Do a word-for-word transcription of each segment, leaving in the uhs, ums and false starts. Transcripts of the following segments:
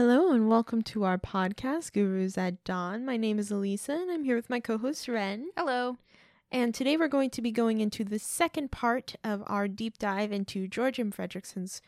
Hello and welcome to our podcast, Gurus at Dawn. My name is Elisa and I'm here with my co-host Ren. Hello. And today we're going to be going into the second part of our deep dive into George M. Fredrickson's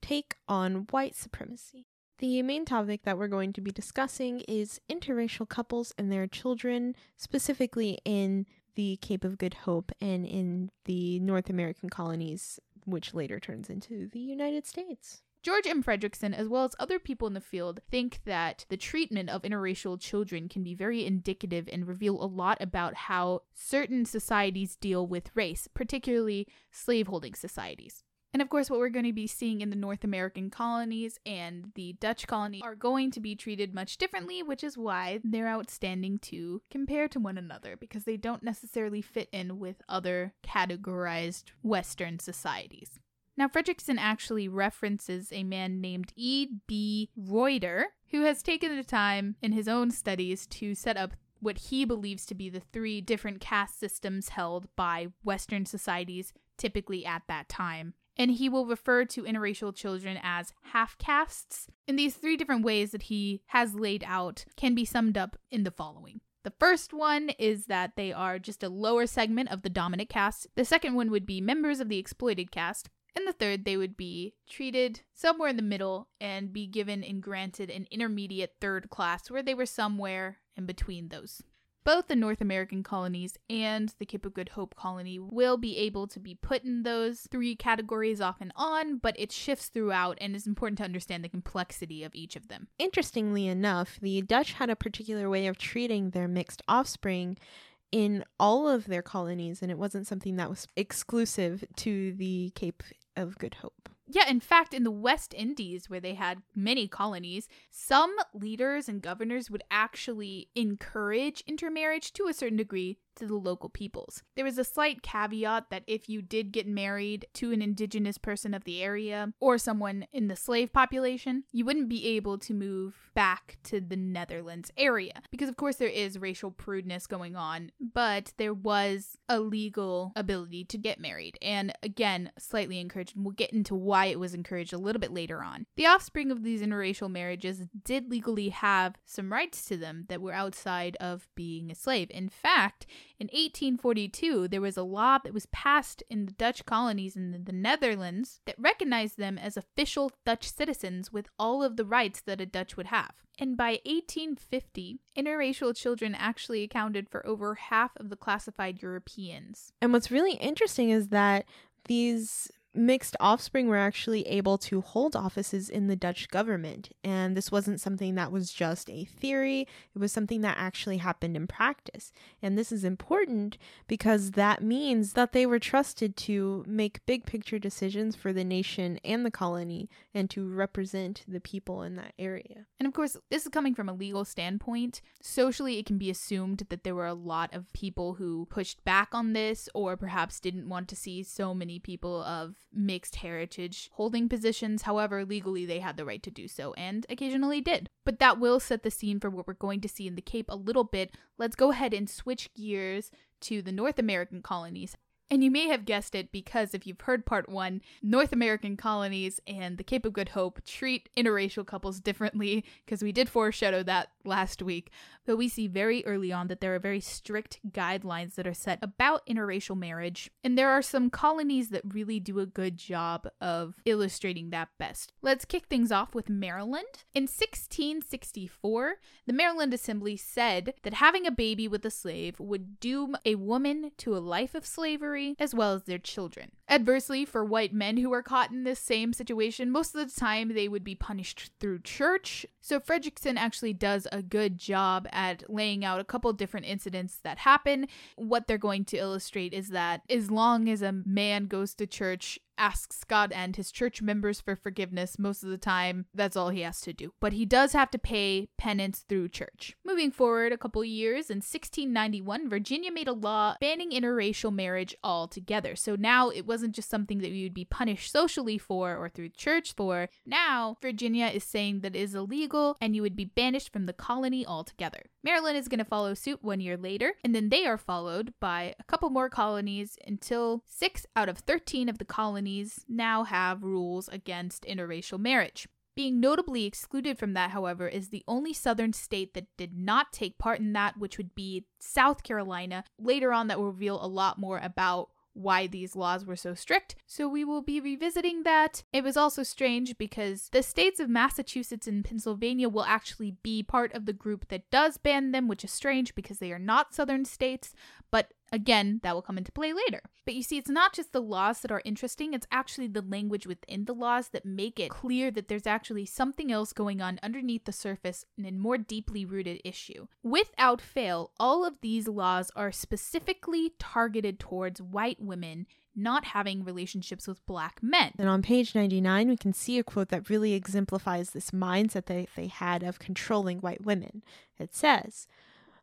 take on white supremacy. The main topic that we're going to be discussing is interracial couples and their children, specifically in the Cape of Good Hope and in the North American colonies, which later turns into the United States. George M. Fredrickson, as well as other people in the field, think that the treatment of interracial children can be very indicative and reveal a lot about how certain societies deal with race, particularly slaveholding societies. And of course, what we're going to be seeing in the North American colonies and the Dutch colony are going to be treated much differently, which is why they're outstanding to compare to one another, because they don't necessarily fit in with other categorized Western societies. Now, Fredrickson actually references a man named E. B. Reuter, who has taken the time in his own studies to set up what he believes to be the three different caste systems held by Western societies, typically at that time. And he will refer to interracial children as half-castes. And these three different ways that he has laid out can be summed up in the following. The first one is that they are just a lower segment of the dominant caste. The second one would be members of the exploited caste. And the third, they would be treated somewhere in the middle and be given and granted an intermediate third class where they were somewhere in between those. Both the North American colonies and the Cape of Good Hope colony will be able to be put in those three categories off and on, but it shifts throughout and it's important to understand the complexity of each of them. Interestingly enough, the Dutch had a particular way of treating their mixed offspring in all of their colonies, and it wasn't something that was exclusive to the Cape of Good Hope. Yeah, in fact, in the West Indies, where they had many colonies, some leaders and governors would actually encourage intermarriage to a certain degree to the local peoples. There was a slight caveat that if you did get married to an indigenous person of the area or someone in the slave population, you wouldn't be able to move back to the Netherlands area. Because of course there is racial prudeness going on, but there was a legal ability to get married. And again, slightly encouraged, and we'll get into why it was encouraged a little bit later on. The offspring of these interracial marriages did legally have some rights to them that were outside of being a slave. In fact, in eighteen forty-two, there was a law that was passed in the Dutch colonies in the Netherlands that recognized them as official Dutch citizens with all of the rights that a Dutch would have. And by eighteen fifty, interracial children actually accounted for over half of the classified Europeans. And what's really interesting is that these mixed offspring were actually able to hold offices in the Dutch government, and this wasn't something that was just a theory, it was something that actually happened in practice. And this is important because that means that they were trusted to make big picture decisions for the nation and the colony and to represent the people in that area. And of course, this is coming from a legal standpoint. Socially, it can be assumed that there were a lot of people who pushed back on this or perhaps didn't want to see so many people of mixed heritage holding positions. However, legally they had the right to do so and occasionally did. But that will set the scene for what we're going to see in the Cape a little bit. Let's go ahead and switch gears to the North American colonies. And you may have guessed it because if you've heard part one, North American colonies and the Cape of Good Hope treat interracial couples differently because we did foreshadow that last week. But we see very early on that there are very strict guidelines that are set about interracial marriage. And there are some colonies that really do a good job of illustrating that best. Let's kick things off with Maryland. In sixteen sixty-four, the Maryland Assembly said that having a baby with a slave would doom a woman to a life of slavery, as well as their children. Adversely, for white men who are caught in this same situation, most of the time they would be punished through church. So Fredrickson actually does a good job at laying out a couple different incidents that happen. What they're going to illustrate is that as long as a man goes to church, asks God and his church members for forgiveness, most of the time that's all he has to do, but he does have to pay penance through church. Moving forward a couple years, in sixteen ninety-one, Virginia made a law banning interracial marriage altogether. So now it wasn't just something that you would be punished socially for or through church for. Now Virginia is saying that it is illegal and you would be banished from the colony altogether. Maryland is going to follow suit one year later, and then they are followed by a couple more colonies until six out of thirteen of the colonies now have rules against interracial marriage. Being notably excluded from that, however, is the only southern state that did not take part in that, which would be South Carolina. Later on, that will reveal a lot more about why these laws were so strict, so we will be revisiting that. It was also strange because the states of Massachusetts and Pennsylvania will actually be part of the group that does ban them, which is strange because they are not southern states, but again, that will come into play later. But you see, it's not just the laws that are interesting, it's actually the language within the laws that make it clear that there's actually something else going on underneath the surface and a more deeply rooted issue. Without fail, all of these laws are specifically targeted towards white women not having relationships with black men. And on page ninety-nine, we can see a quote that really exemplifies this mindset that they had of controlling white women. It says,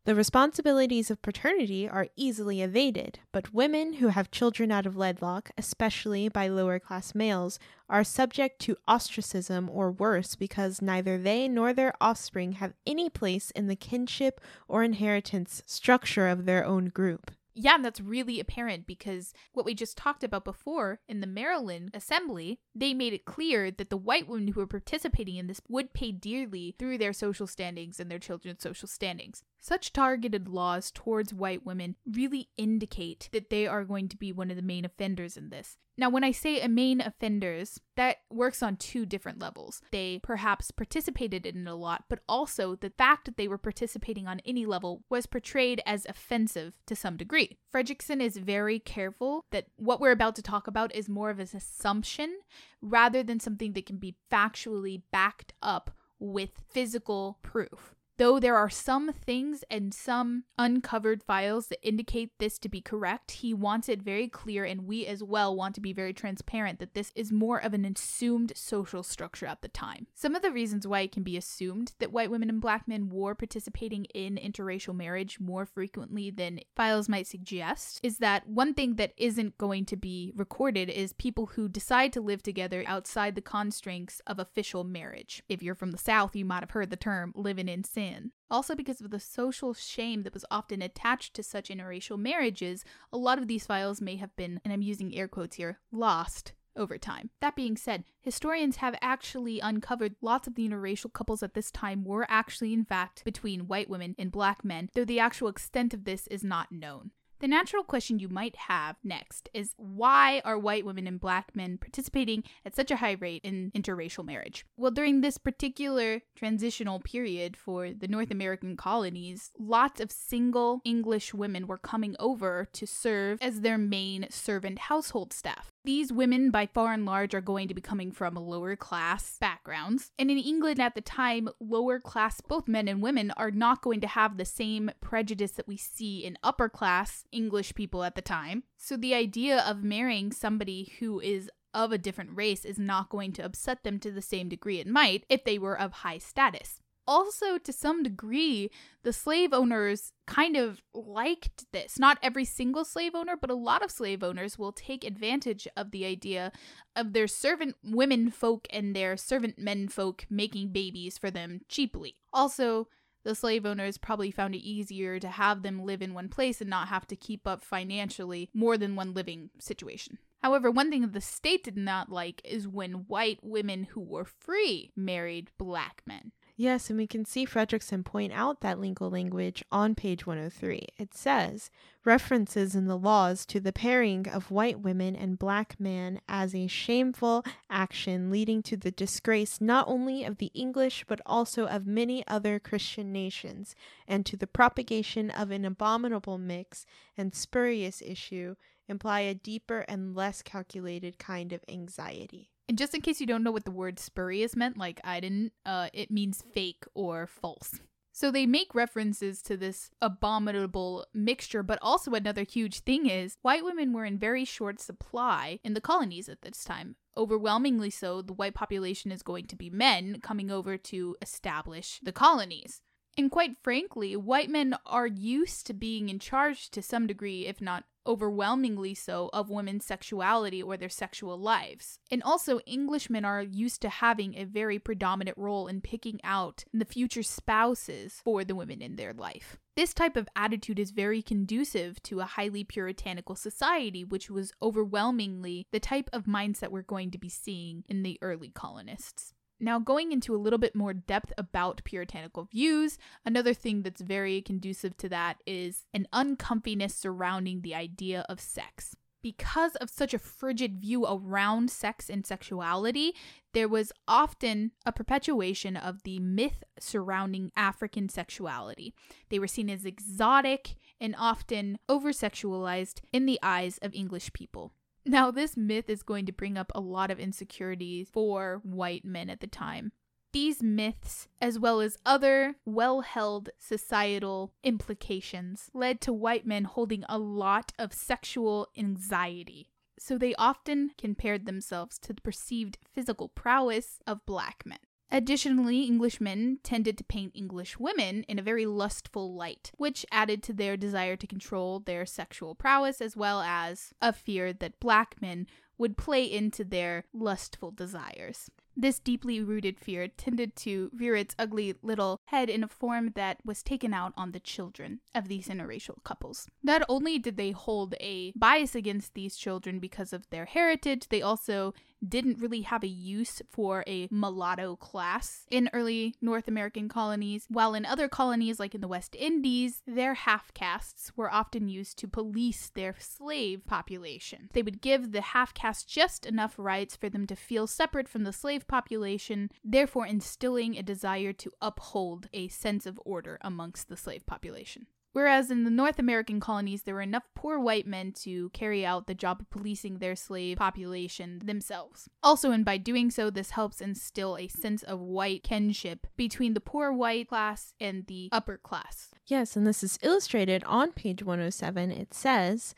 "The responsibilities of paternity are easily evaded, but women who have children out of wedlock, especially by lower-class males, are subject to ostracism or worse because neither they nor their offspring have any place in the kinship or inheritance structure of their own group." Yeah, and that's really apparent because what we just talked about before in the Maryland Assembly, they made it clear that the white women who were participating in this would pay dearly through their social standings and their children's social standings. Such targeted laws towards white women really indicate that they are going to be one of the main offenders in this. Now, when I say a main offenders, that works on two different levels. They perhaps participated in it a lot, but also the fact that they were participating on any level was portrayed as offensive to some degree. Fredrickson is very careful that what we're about to talk about is more of an assumption rather than something that can be factually backed up with physical proof. Though there are some things and some uncovered files that indicate this to be correct, he wants it very clear, and we as well want to be very transparent that this is more of an assumed social structure at the time. Some of the reasons why it can be assumed that white women and black men were participating in interracial marriage more frequently than files might suggest is that one thing that isn't going to be recorded is people who decide to live together outside the constraints of official marriage. If you're from the South, you might have heard the term living in sin. Also, because of the social shame that was often attached to such interracial marriages, a lot of these files may have been, and I'm using air quotes here, lost over time. That being said, historians have actually uncovered lots of the interracial couples at this time were actually, in fact, between white women and black men, though the actual extent of this is not known. The natural question you might have next is, why are white women and black men participating at such a high rate in interracial marriage? Well, during this particular transitional period for the North American colonies, lots of single English women were coming over to serve as their main servant household staff. These women, by far and large, are going to be coming from lower class backgrounds. And in England at the time, lower class, both men and women, are not going to have the same prejudice that we see in upper class English people at the time. So the idea of marrying somebody who is of a different race is not going to upset them to the same degree it might if they were of high status. Also, to some degree, the slave owners kind of liked this. Not every single slave owner, but a lot of slave owners will take advantage of the idea of their servant women folk and their servant men folk making babies for them cheaply. Also, the slave owners probably found it easier to have them live in one place and not have to keep up financially more than one living situation. However, one thing that the state did not like is when white women who were free married black men. Yes, and we can see Fredrickson point out that legal language on page one oh three. It says, "References in the laws to the pairing of white women and black men as a shameful action leading to the disgrace not only of the English but also of many other Christian nations, and to the propagation of an abominable mix and spurious issue imply a deeper and less calculated kind of anxiety." And just in case you don't know what the word spurious meant, like I didn't, uh, it means fake or false. So they make references to this abominable mixture, but also another huge thing is white women were in very short supply in the colonies at this time. Overwhelmingly so, the white population is going to be men coming over to establish the colonies. And quite frankly, white men are used to being in charge to some degree, if not overwhelmingly so, of women's sexuality or their sexual lives. And also, Englishmen are used to having a very predominant role in picking out the future spouses for the women in their life. This type of attitude is very conducive to a highly puritanical society, which was overwhelmingly the type of mindset we're going to be seeing in the early colonists. Now, going into a little bit more depth about puritanical views, another thing that's very conducive to that is an uncomfiness surrounding the idea of sex. Because of such a frigid view around sex and sexuality, there was often a perpetuation of the myth surrounding African sexuality. They were seen as exotic and often over-sexualized in the eyes of English people. Now, this myth is going to bring up a lot of insecurities for white men at the time. These myths, as well as other well-held societal implications, led to white men holding a lot of sexual anxiety. So they often compared themselves to the perceived physical prowess of black men. Additionally, Englishmen tended to paint English women in a very lustful light, which added to their desire to control their sexual prowess, as well as a fear that black men would play into their lustful desires. This deeply rooted fear tended to rear its ugly little head in a form that was taken out on the children of these interracial couples. Not only did they hold a bias against these children because of their heritage, they also didn't really have a use for a mulatto class in early North American colonies, while in other colonies like in the West Indies, their half-castes were often used to police their slave population. They would give the half-caste just enough rights for them to feel separate from the slave population, therefore instilling a desire to uphold a sense of order amongst the slave population. Whereas in the North American colonies, there were enough poor white men to carry out the job of policing their slave population themselves. Also, and by doing so, this helps instill a sense of white kinship between the poor white class and the upper class. Yes, and this is illustrated on page one oh seven. It says,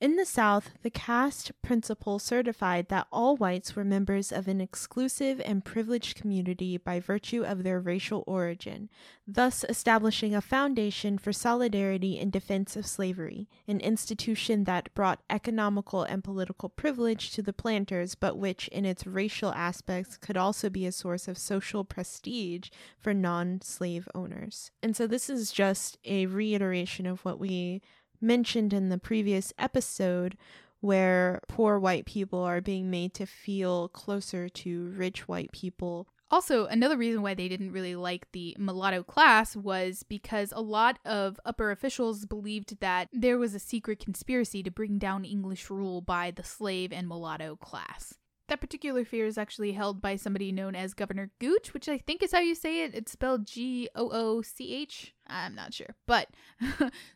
"In the South, the caste principle certified that all whites were members of an exclusive and privileged community by virtue of their racial origin, thus establishing a foundation for solidarity in defense of slavery, an institution that brought economical and political privilege to the planters, but which in its racial aspects could also be a source of social prestige for non-slave owners." And so this is just a reiteration of what we mentioned in the previous episode, where poor white people are being made to feel closer to rich white people. Also, another reason why they didn't really like the mulatto class was because a lot of upper officials believed that there was a secret conspiracy to bring down English rule by the slave and mulatto class. That particular fear is actually held by somebody known as Governor Gooch, which I think is how you say it. It's spelled G O O C H. I'm not sure, but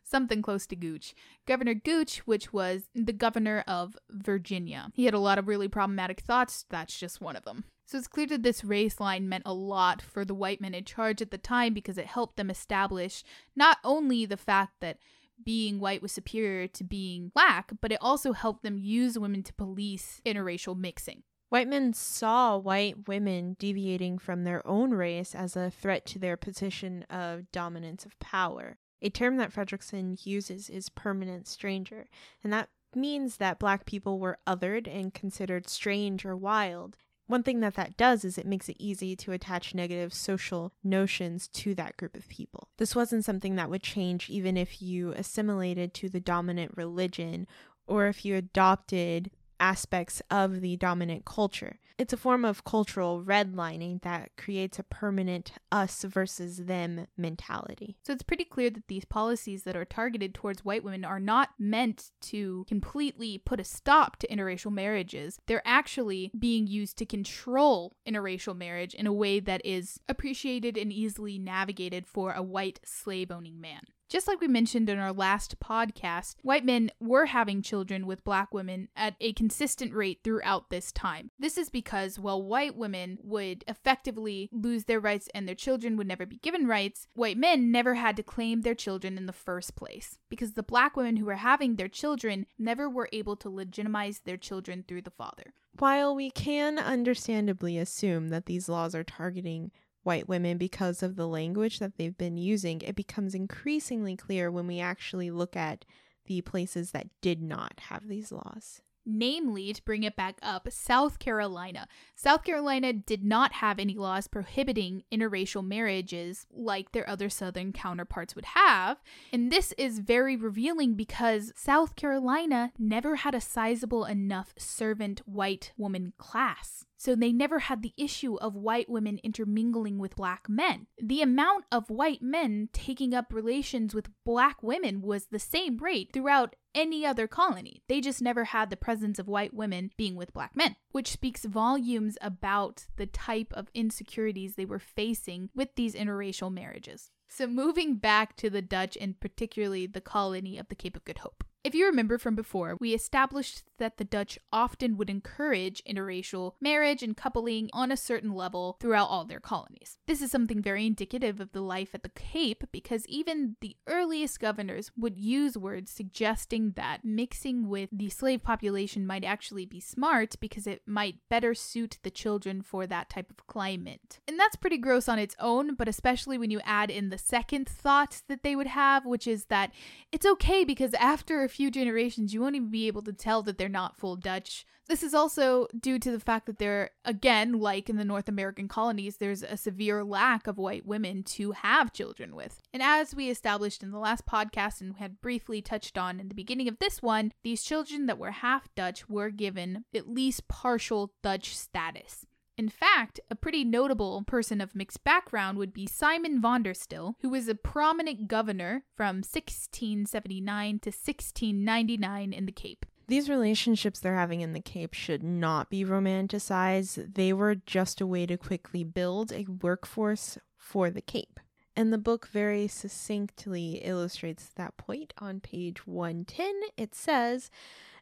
something close to Gooch. Governor Gooch, which was the governor of Virginia. He had a lot of really problematic thoughts. That's just one of them. So it's clear that this race line meant a lot for the white men in charge at the time, because it helped them establish not only the fact that being white was superior to being black, but it also helped them use women to police interracial mixing. White men saw white women deviating from their own race as a threat to their position of dominance of power. A term that Fredrickson uses is permanent stranger, and that means that black people were othered and considered strange or wild. One thing that that does is it makes it easy to attach negative social notions to that group of people. This wasn't something that would change even if you assimilated to the dominant religion or if you adopted aspects of the dominant culture. It's a form of cultural redlining that creates a permanent us versus them mentality. So it's pretty clear that these policies that are targeted towards white women are not meant to completely put a stop to interracial marriages. They're actually being used to control interracial marriage in a way that is appreciated and easily navigated for a white slave-owning man. Just like we mentioned in our last podcast, white men were having children with black women at a consistent rate throughout this time. This is because while white women would effectively lose their rights and their children would never be given rights, white men never had to claim their children in the first place, because the black women who were having their children never were able to legitimize their children through the father. While we can understandably assume that these laws are targeting white women because of the language that they've been using, it becomes increasingly clear when we actually look at the places that did not have these laws. Namely, to bring it back up, South Carolina. South Carolina did not have any laws prohibiting interracial marriages like their other Southern counterparts would have, and this is very revealing because South Carolina never had a sizable enough servant white woman class so they never had the issue of white women intermingling with black men. The amount of white men taking up relations with black women was the same rate throughout any other colony. They just never had the presence of white women being with black men, which speaks volumes about the type of insecurities they were facing with these interracial marriages. So moving back to the Dutch and particularly the colony of the Cape of Good Hope. If you remember from before, we established that the Dutch often would encourage interracial marriage and coupling on a certain level throughout all their colonies. This is something very indicative of the life at the Cape because even the earliest governors would use words suggesting that mixing with the slave population might actually be smart because it might better suit the children for that type of climate. And that's pretty gross on its own, but especially when you add in the second thought that they would have, which is that it's okay because after a few generations you won't even be able to tell that they're not full Dutch. This is also due to the fact that there, again, like in the North American colonies, there's a severe lack of white women to have children with. And as we established in the last podcast and had briefly touched on in the beginning of this one, these children that were half Dutch were given at least partial Dutch status. In fact, a pretty notable person of mixed background would be Simon van der Stel, who was a prominent governor from sixteen seventy-nine to sixteen ninety-nine in the Cape. These relationships they're having in the Cape should not be romanticized. They were just a way to quickly build a workforce for the Cape. And the book very succinctly illustrates that point on page one ten. It says,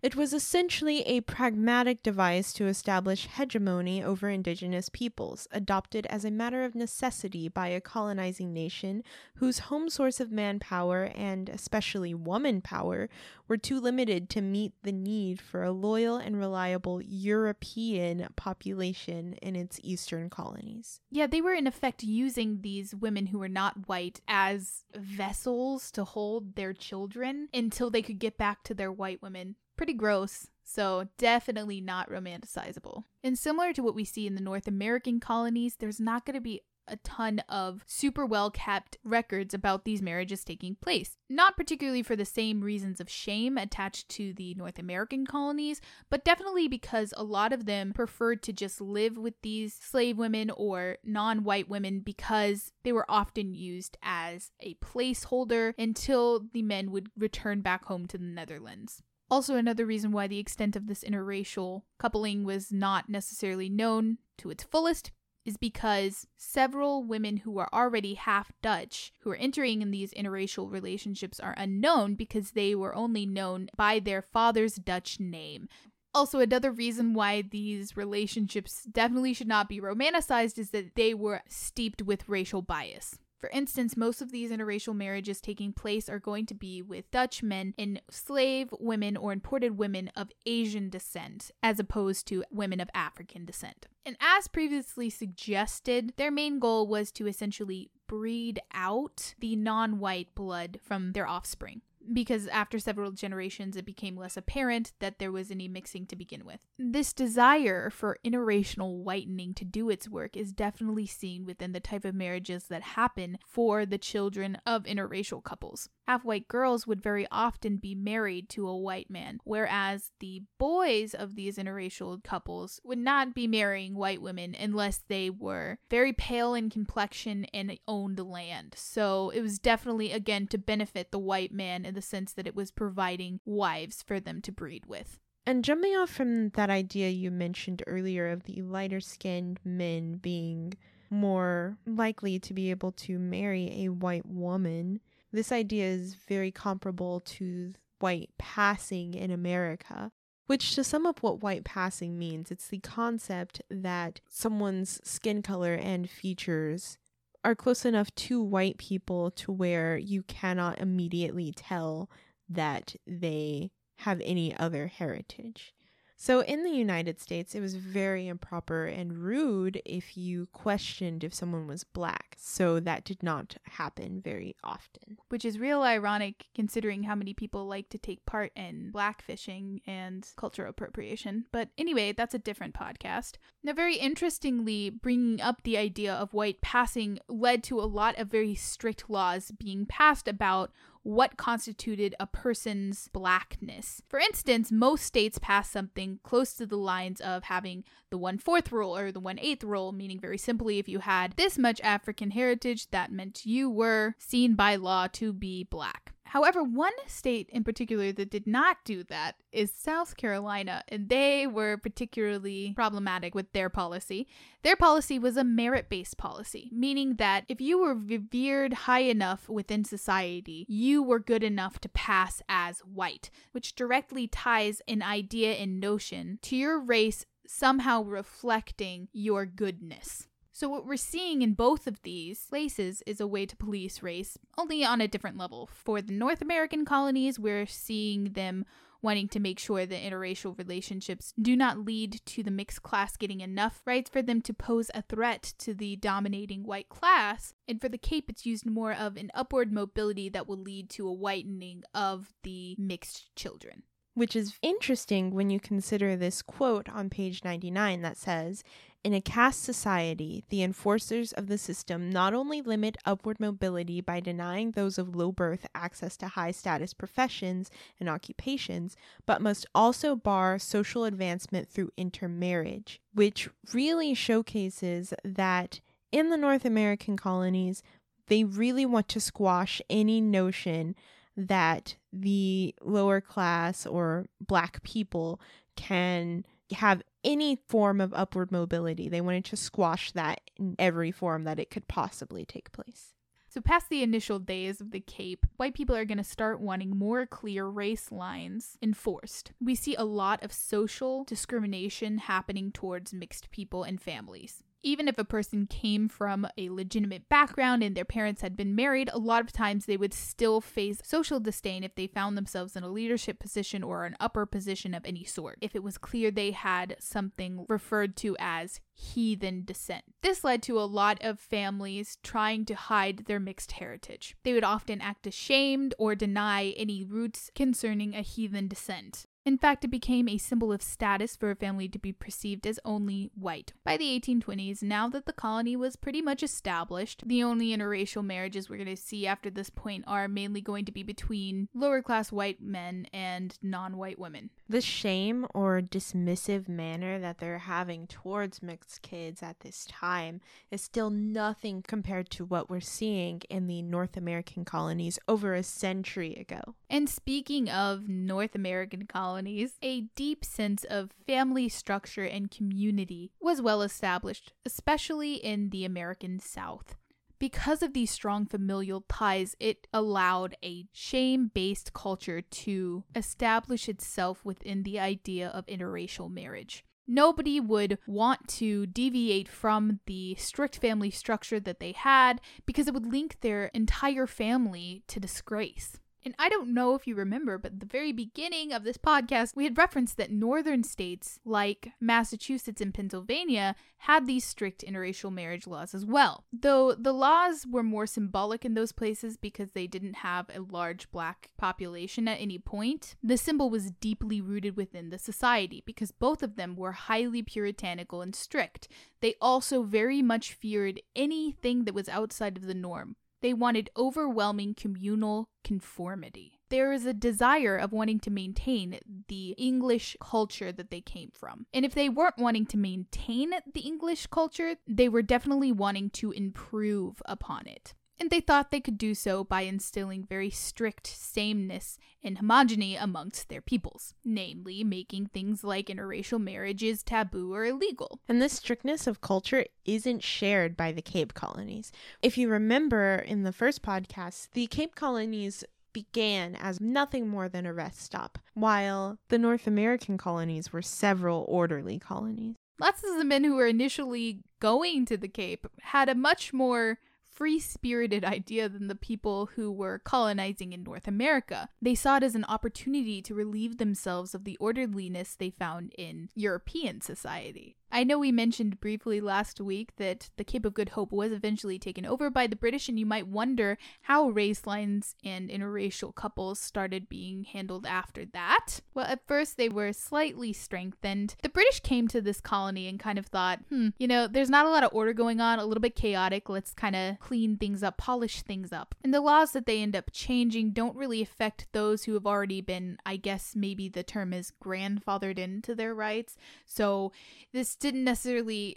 "It was essentially a pragmatic device to establish hegemony over indigenous peoples, adopted as a matter of necessity by a colonizing nation whose home source of manpower, and especially woman power, were too limited to meet the need for a loyal and reliable European population in its eastern colonies." Yeah, they were in effect using these women who were not white as vessels to hold their children until they could get back to their white women. Pretty gross, so definitely not romanticizable. And similar to what we see in the North American colonies, there's not going to be a ton of super well-kept records about these marriages taking place. Not particularly for the same reasons of shame attached to the North American colonies, but definitely because a lot of them preferred to just live with these slave women or non-white women because they were often used as a placeholder until the men would return back home to the Netherlands. Also, another reason why the extent of this interracial coupling was not necessarily known to its fullest is because several women who are already half Dutch who are entering in these interracial relationships are unknown because they were only known by their father's Dutch name. Also, another reason why these relationships definitely should not be romanticized is that they were steeped with racial bias. For instance, most of these interracial marriages taking place are going to be with Dutch men and slave women or imported women of Asian descent, as opposed to women of African descent. And as previously suggested, their main goal was to essentially breed out the non-white blood from their offspring, because after several generations, it became less apparent that there was any mixing to begin with. This desire for interracial whitening to do its work is definitely seen within the type of marriages that happen for the children of interracial couples. Half-white girls would very often be married to a white man, whereas the boys of these interracial couples would not be marrying white women unless they were very pale in complexion and owned land. So it was definitely, again, to benefit the white man in the sense that it was providing wives for them to breed with. And jumping off from that idea you mentioned earlier of the lighter-skinned men being more likely to be able to marry a white woman, this idea is very comparable to white passing in America, which, to sum up what white passing means, it's the concept that someone's skin color and features are close enough to white people to where you cannot immediately tell that they have any other heritage. So in the United States, it was very improper and rude if you questioned if someone was black. So that did not happen very often. Which is real ironic considering how many people like to take part in blackfishing and cultural appropriation. But anyway, that's a different podcast. Now, very interestingly, bringing up the idea of white passing led to a lot of very strict laws being passed about what constituted a person's blackness. For instance, most states passed something close to the lines of having the one-fourth rule or the one-eighth rule, meaning very simply, if you had this much African heritage, that meant you were seen by law to be black. However, one state in particular that did not do that is South Carolina, and they were particularly problematic with their policy. Their policy was a merit-based policy, meaning that if you were revered high enough within society, you were good enough to pass as white, which directly ties an idea and notion to your race somehow reflecting your goodness. So what we're seeing in both of these places is a way to police race, only on a different level. For the North American colonies, we're seeing them wanting to make sure that interracial relationships do not lead to the mixed class getting enough rights for them to pose a threat to the dominating white class. And for the Cape, it's used more of an upward mobility that will lead to a whitening of the mixed children. Which is interesting when you consider this quote on page ninety-nine that says, "In a caste society, the enforcers of the system not only limit upward mobility by denying those of low birth access to high-status professions and occupations, but must also bar social advancement through intermarriage," which really showcases that in the North American colonies, they really want to squash any notion that the lower class or black people can have any form of upward mobility. They wanted to squash that in every form that it could possibly take place. So past the initial days of the Cape, white people are going to start wanting more clear race lines enforced. We see a lot of social discrimination happening towards mixed people and families. Even if a person came from a legitimate background and their parents had been married, a lot of times they would still face social disdain if they found themselves in a leadership position or an upper position of any sort, if it was clear they had something referred to as heathen descent. This led to a lot of families trying to hide their mixed heritage. They would often act ashamed or deny any roots concerning a heathen descent. In fact, it became a symbol of status for a family to be perceived as only white. By the eighteen twenties, now that the colony was pretty much established, the only interracial marriages we're going to see after this point are mainly going to be between lower-class white men and non-white women. The shame or dismissive manner that they're having towards mixed kids at this time is still nothing compared to what we're seeing in the North American colonies over a century ago. And speaking of North American colonies, a deep sense of family structure and community was well established, especially in the American South. Because of these strong familial ties, it allowed a shame-based culture to establish itself within the idea of interracial marriage. Nobody would want to deviate from the strict family structure that they had because it would link their entire family to disgrace. And I don't know if you remember, but at the very beginning of this podcast, we had referenced that northern states like Massachusetts and Pennsylvania had these strict interracial marriage laws as well. Though the laws were more symbolic in those places because they didn't have a large black population at any point, the symbol was deeply rooted within the society because both of them were highly puritanical and strict. They also very much feared anything that was outside of the norm. They wanted overwhelming communal conformity. There is a desire of wanting to maintain the English culture that they came from. And if they weren't wanting to maintain the English culture, they were definitely wanting to improve upon it. And they thought they could do so by instilling very strict sameness and homogeny amongst their peoples, namely making things like interracial marriages taboo or illegal. And this strictness of culture isn't shared by the Cape Colonies. If you remember in the first podcast, the Cape Colonies began as nothing more than a rest stop, while the North American colonies were several orderly colonies. Lots of the men who were initially going to the Cape had a much more free-spirited idea than the people who were colonizing in North America. They saw it as an opportunity to relieve themselves of the orderliness they found in European society. I know we mentioned briefly last week that the Cape of Good Hope was eventually taken over by the British, and you might wonder how race lines and interracial couples started being handled after that. Well, at first they were slightly strengthened. The British came to this colony and kind of thought, hmm, you know, there's not a lot of order going on, a little bit chaotic, let's kind of clean things up, polish things up. And the laws that they end up changing don't really affect those who have already been, I guess maybe the term is grandfathered into their rights. So this didn't necessarily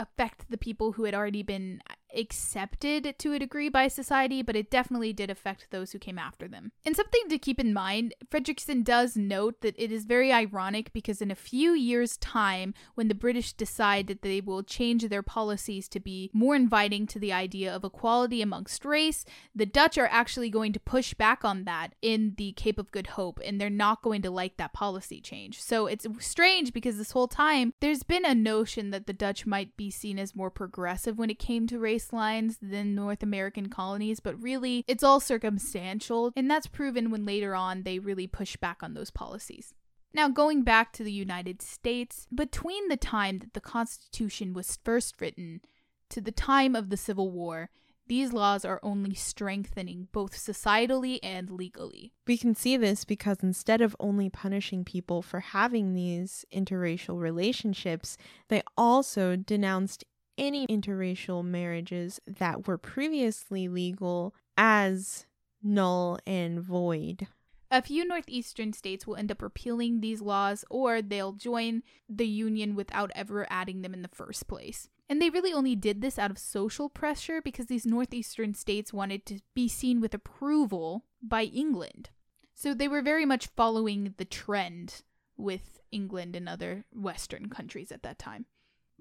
affect the people who had already been accepted to a degree by society, but it definitely did affect those who came after them. And something to keep in mind, Fredrickson does note that it is very ironic because in a few years' time, when the British decide that they will change their policies to be more inviting to the idea of equality amongst race, the Dutch are actually going to push back on that in the Cape of Good Hope, and they're not going to like that policy change. So it's strange because this whole time, there's been a notion that the Dutch might be seen as more progressive when it came to race lines than North American colonies, but really it's all circumstantial, and that's proven when later on they really push back on those policies. Now, going back to the United States, between the time that the Constitution was first written to the time of the Civil War, these laws are only strengthening both societally and legally. We can see this because instead of only punishing people for having these interracial relationships, they also denounced any interracial marriages that were previously legal as null and void. A few northeastern states will end up repealing these laws, or they'll join the Union without ever adding them in the first place. And they really only did this out of social pressure because these northeastern states wanted to be seen with approval by England. So they were very much following the trend with England and other Western countries at that time.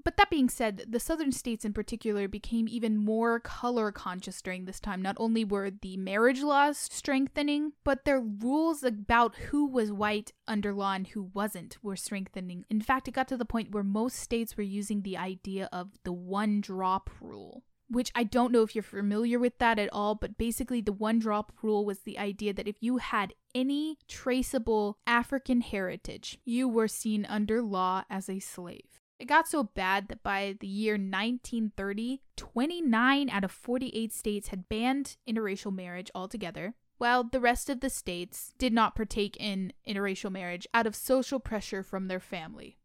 But that being said, the southern states in particular became even more color conscious during this time. Not only were the marriage laws strengthening, but their rules about who was white under law and who wasn't were strengthening. In fact, it got to the point where most states were using the idea of the one drop rule, which I don't know if you're familiar with that at all, but basically the one drop rule was the idea that if you had any traceable African heritage, you were seen under law as a slave. It got so bad that by the year nineteen thirty, twenty-nine out of forty-eight states had banned interracial marriage altogether, while the rest of the states did not partake in interracial marriage out of social pressure from their family.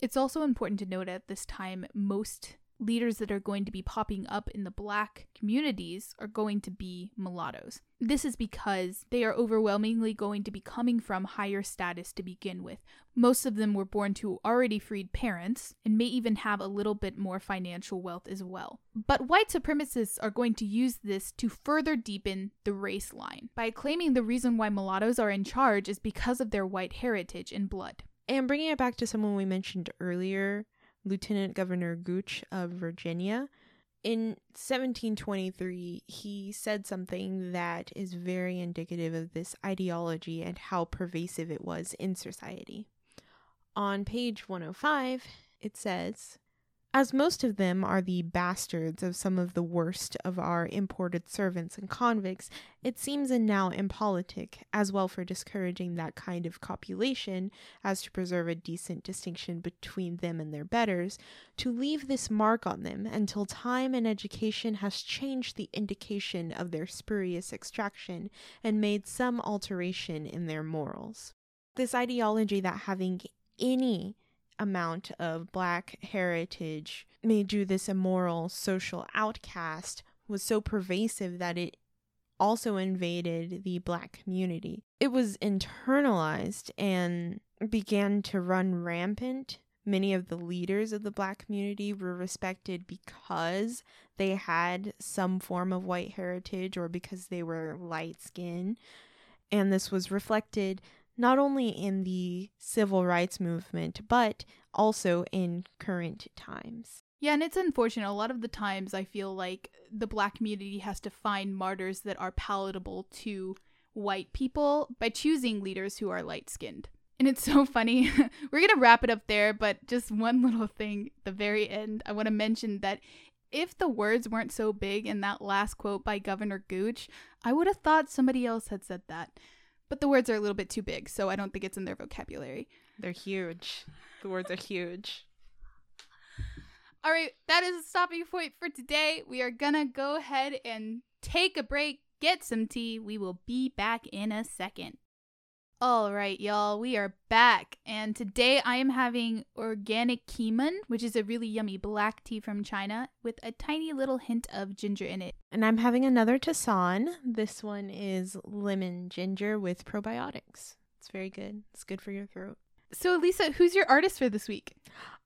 It's also important to note at this time, most leaders that are going to be popping up in the black communities are going to be mulattoes. This is because they are overwhelmingly going to be coming from higher status to begin with. Most of them were born to already freed parents and may even have a little bit more financial wealth as well. But white supremacists are going to use this to further deepen the race line by claiming the reason why mulattoes are in charge is because of their white heritage and blood. And bringing it back to someone we mentioned earlier, Lieutenant Governor Gooch of Virginia. In seventeen twenty-three, he said something that is very indicative of this ideology and how pervasive it was in society. On page one oh five, it says, "As most of them are the bastards of some of the worst of our imported servants and convicts, it seems and now impolitic, as well for discouraging that kind of copulation as to preserve a decent distinction between them and their betters, to leave this mark on them until time and education has changed the indication of their spurious extraction and made some alteration in their morals." This ideology that having any amount of black heritage made you this immoral social outcast was so pervasive that it also invaded the black community. It was internalized and began to run rampant. Many of the leaders of the black community were respected because they had some form of white heritage or because they were light skinned, and this was reflected not only in the civil rights movement, but also in current times. Yeah, and it's unfortunate. A lot of the times I feel like the black community has to find martyrs that are palatable to white people by choosing leaders who are light-skinned. And it's so funny. We're going to wrap it up there, but just one little thing at the very end. I want to mention that if the words weren't so big in that last quote by Governor Gooch, I would have thought somebody else had said that. But the words are a little bit too big, so I don't think it's in their vocabulary. They're huge. The words are huge. All right, that is a stopping point for today. We are gonna go ahead and take a break, get some tea. We will be back in a second. All right, y'all, we are back, and today I am having organic kemen, which is a really yummy black tea from China with a tiny little hint of ginger in it. And I'm having another tisane. This one is lemon ginger with probiotics. It's very good. It's good for your throat. So, Lisa, who's your artist for this week?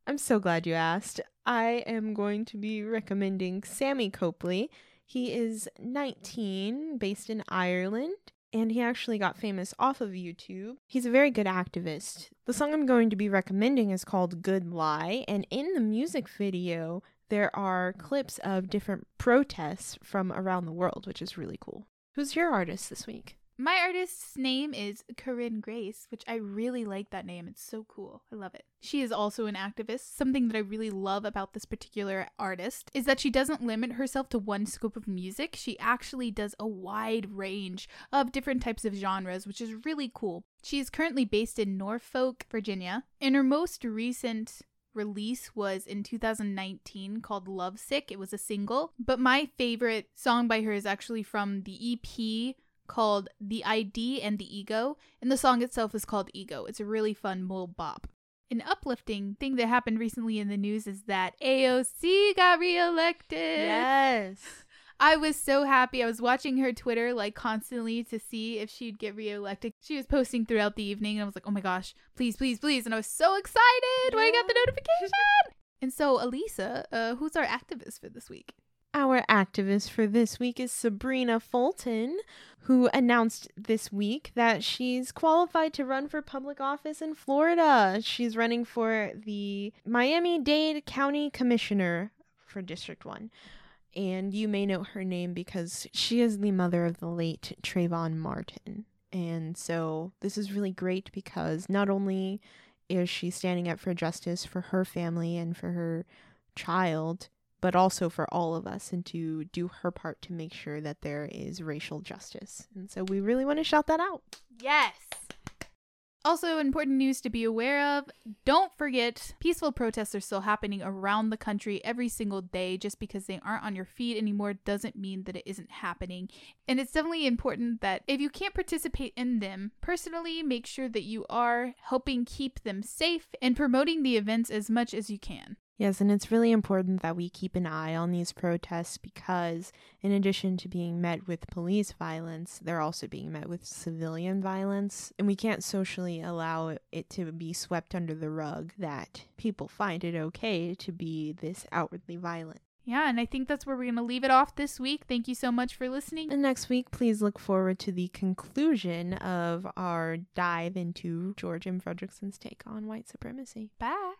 I'm so glad you asked. I am going to be recommending Sammy Copley. He is nineteen, based in Ireland. And he actually got famous off of YouTube. He's a very good activist. The song I'm going to be recommending is called Good Lie. And in the music video, there are clips of different protests from around the world, which is really cool. Who's your artist this week? My artist's name is Corinne Grace, which I really like that name. It's so cool. I love it. She is also an activist. Something that I really love about this particular artist is that she doesn't limit herself to one scope of music. She actually does a wide range of different types of genres, which is really cool. She is currently based in Norfolk, Virginia, and her most recent release was in two thousand nineteen called Lovesick. It was a single, but my favorite song by her is actually from the E P called The I D and the Ego, and the song itself is called Ego. It's a really fun mole bop. An uplifting thing that happened recently in the news is that A O C got reelected. Yes. I was so happy. I was watching her Twitter like constantly to see if she'd get reelected. She was posting throughout the evening, and I was like, oh my gosh, please, please, please. And I was so excited yeah. when I got the notification. And so, Elisa, uh, who's our activist for this week? Our activist for this week is Sabrina Fulton, who announced this week that she's qualified to run for public office in Florida. She's running for the Miami-Dade County Commissioner for District one. And you may know her name because she is the mother of the late Trayvon Martin. And so this is really great because not only is she standing up for justice for her family and for her child, but also for all of us, and to do her part to make sure that there is racial justice. And so we really want to shout that out. Yes. Also, important news to be aware of. Don't forget, peaceful protests are still happening around the country every single day. Just because they aren't on your feed anymore doesn't mean that it isn't happening. And it's definitely important that if you can't participate in them, personally make sure that you are helping keep them safe and promoting the events as much as you can. Yes, and it's really important that we keep an eye on these protests because in addition to being met with police violence, they're also being met with civilian violence. And we can't socially allow it to be swept under the rug that people find it okay to be this outwardly violent. Yeah, and I think that's where we're going to leave it off this week. Thank you so much for listening. And next week, please look forward to the conclusion of our dive into George M. Fredrickson's take on white supremacy. Bye.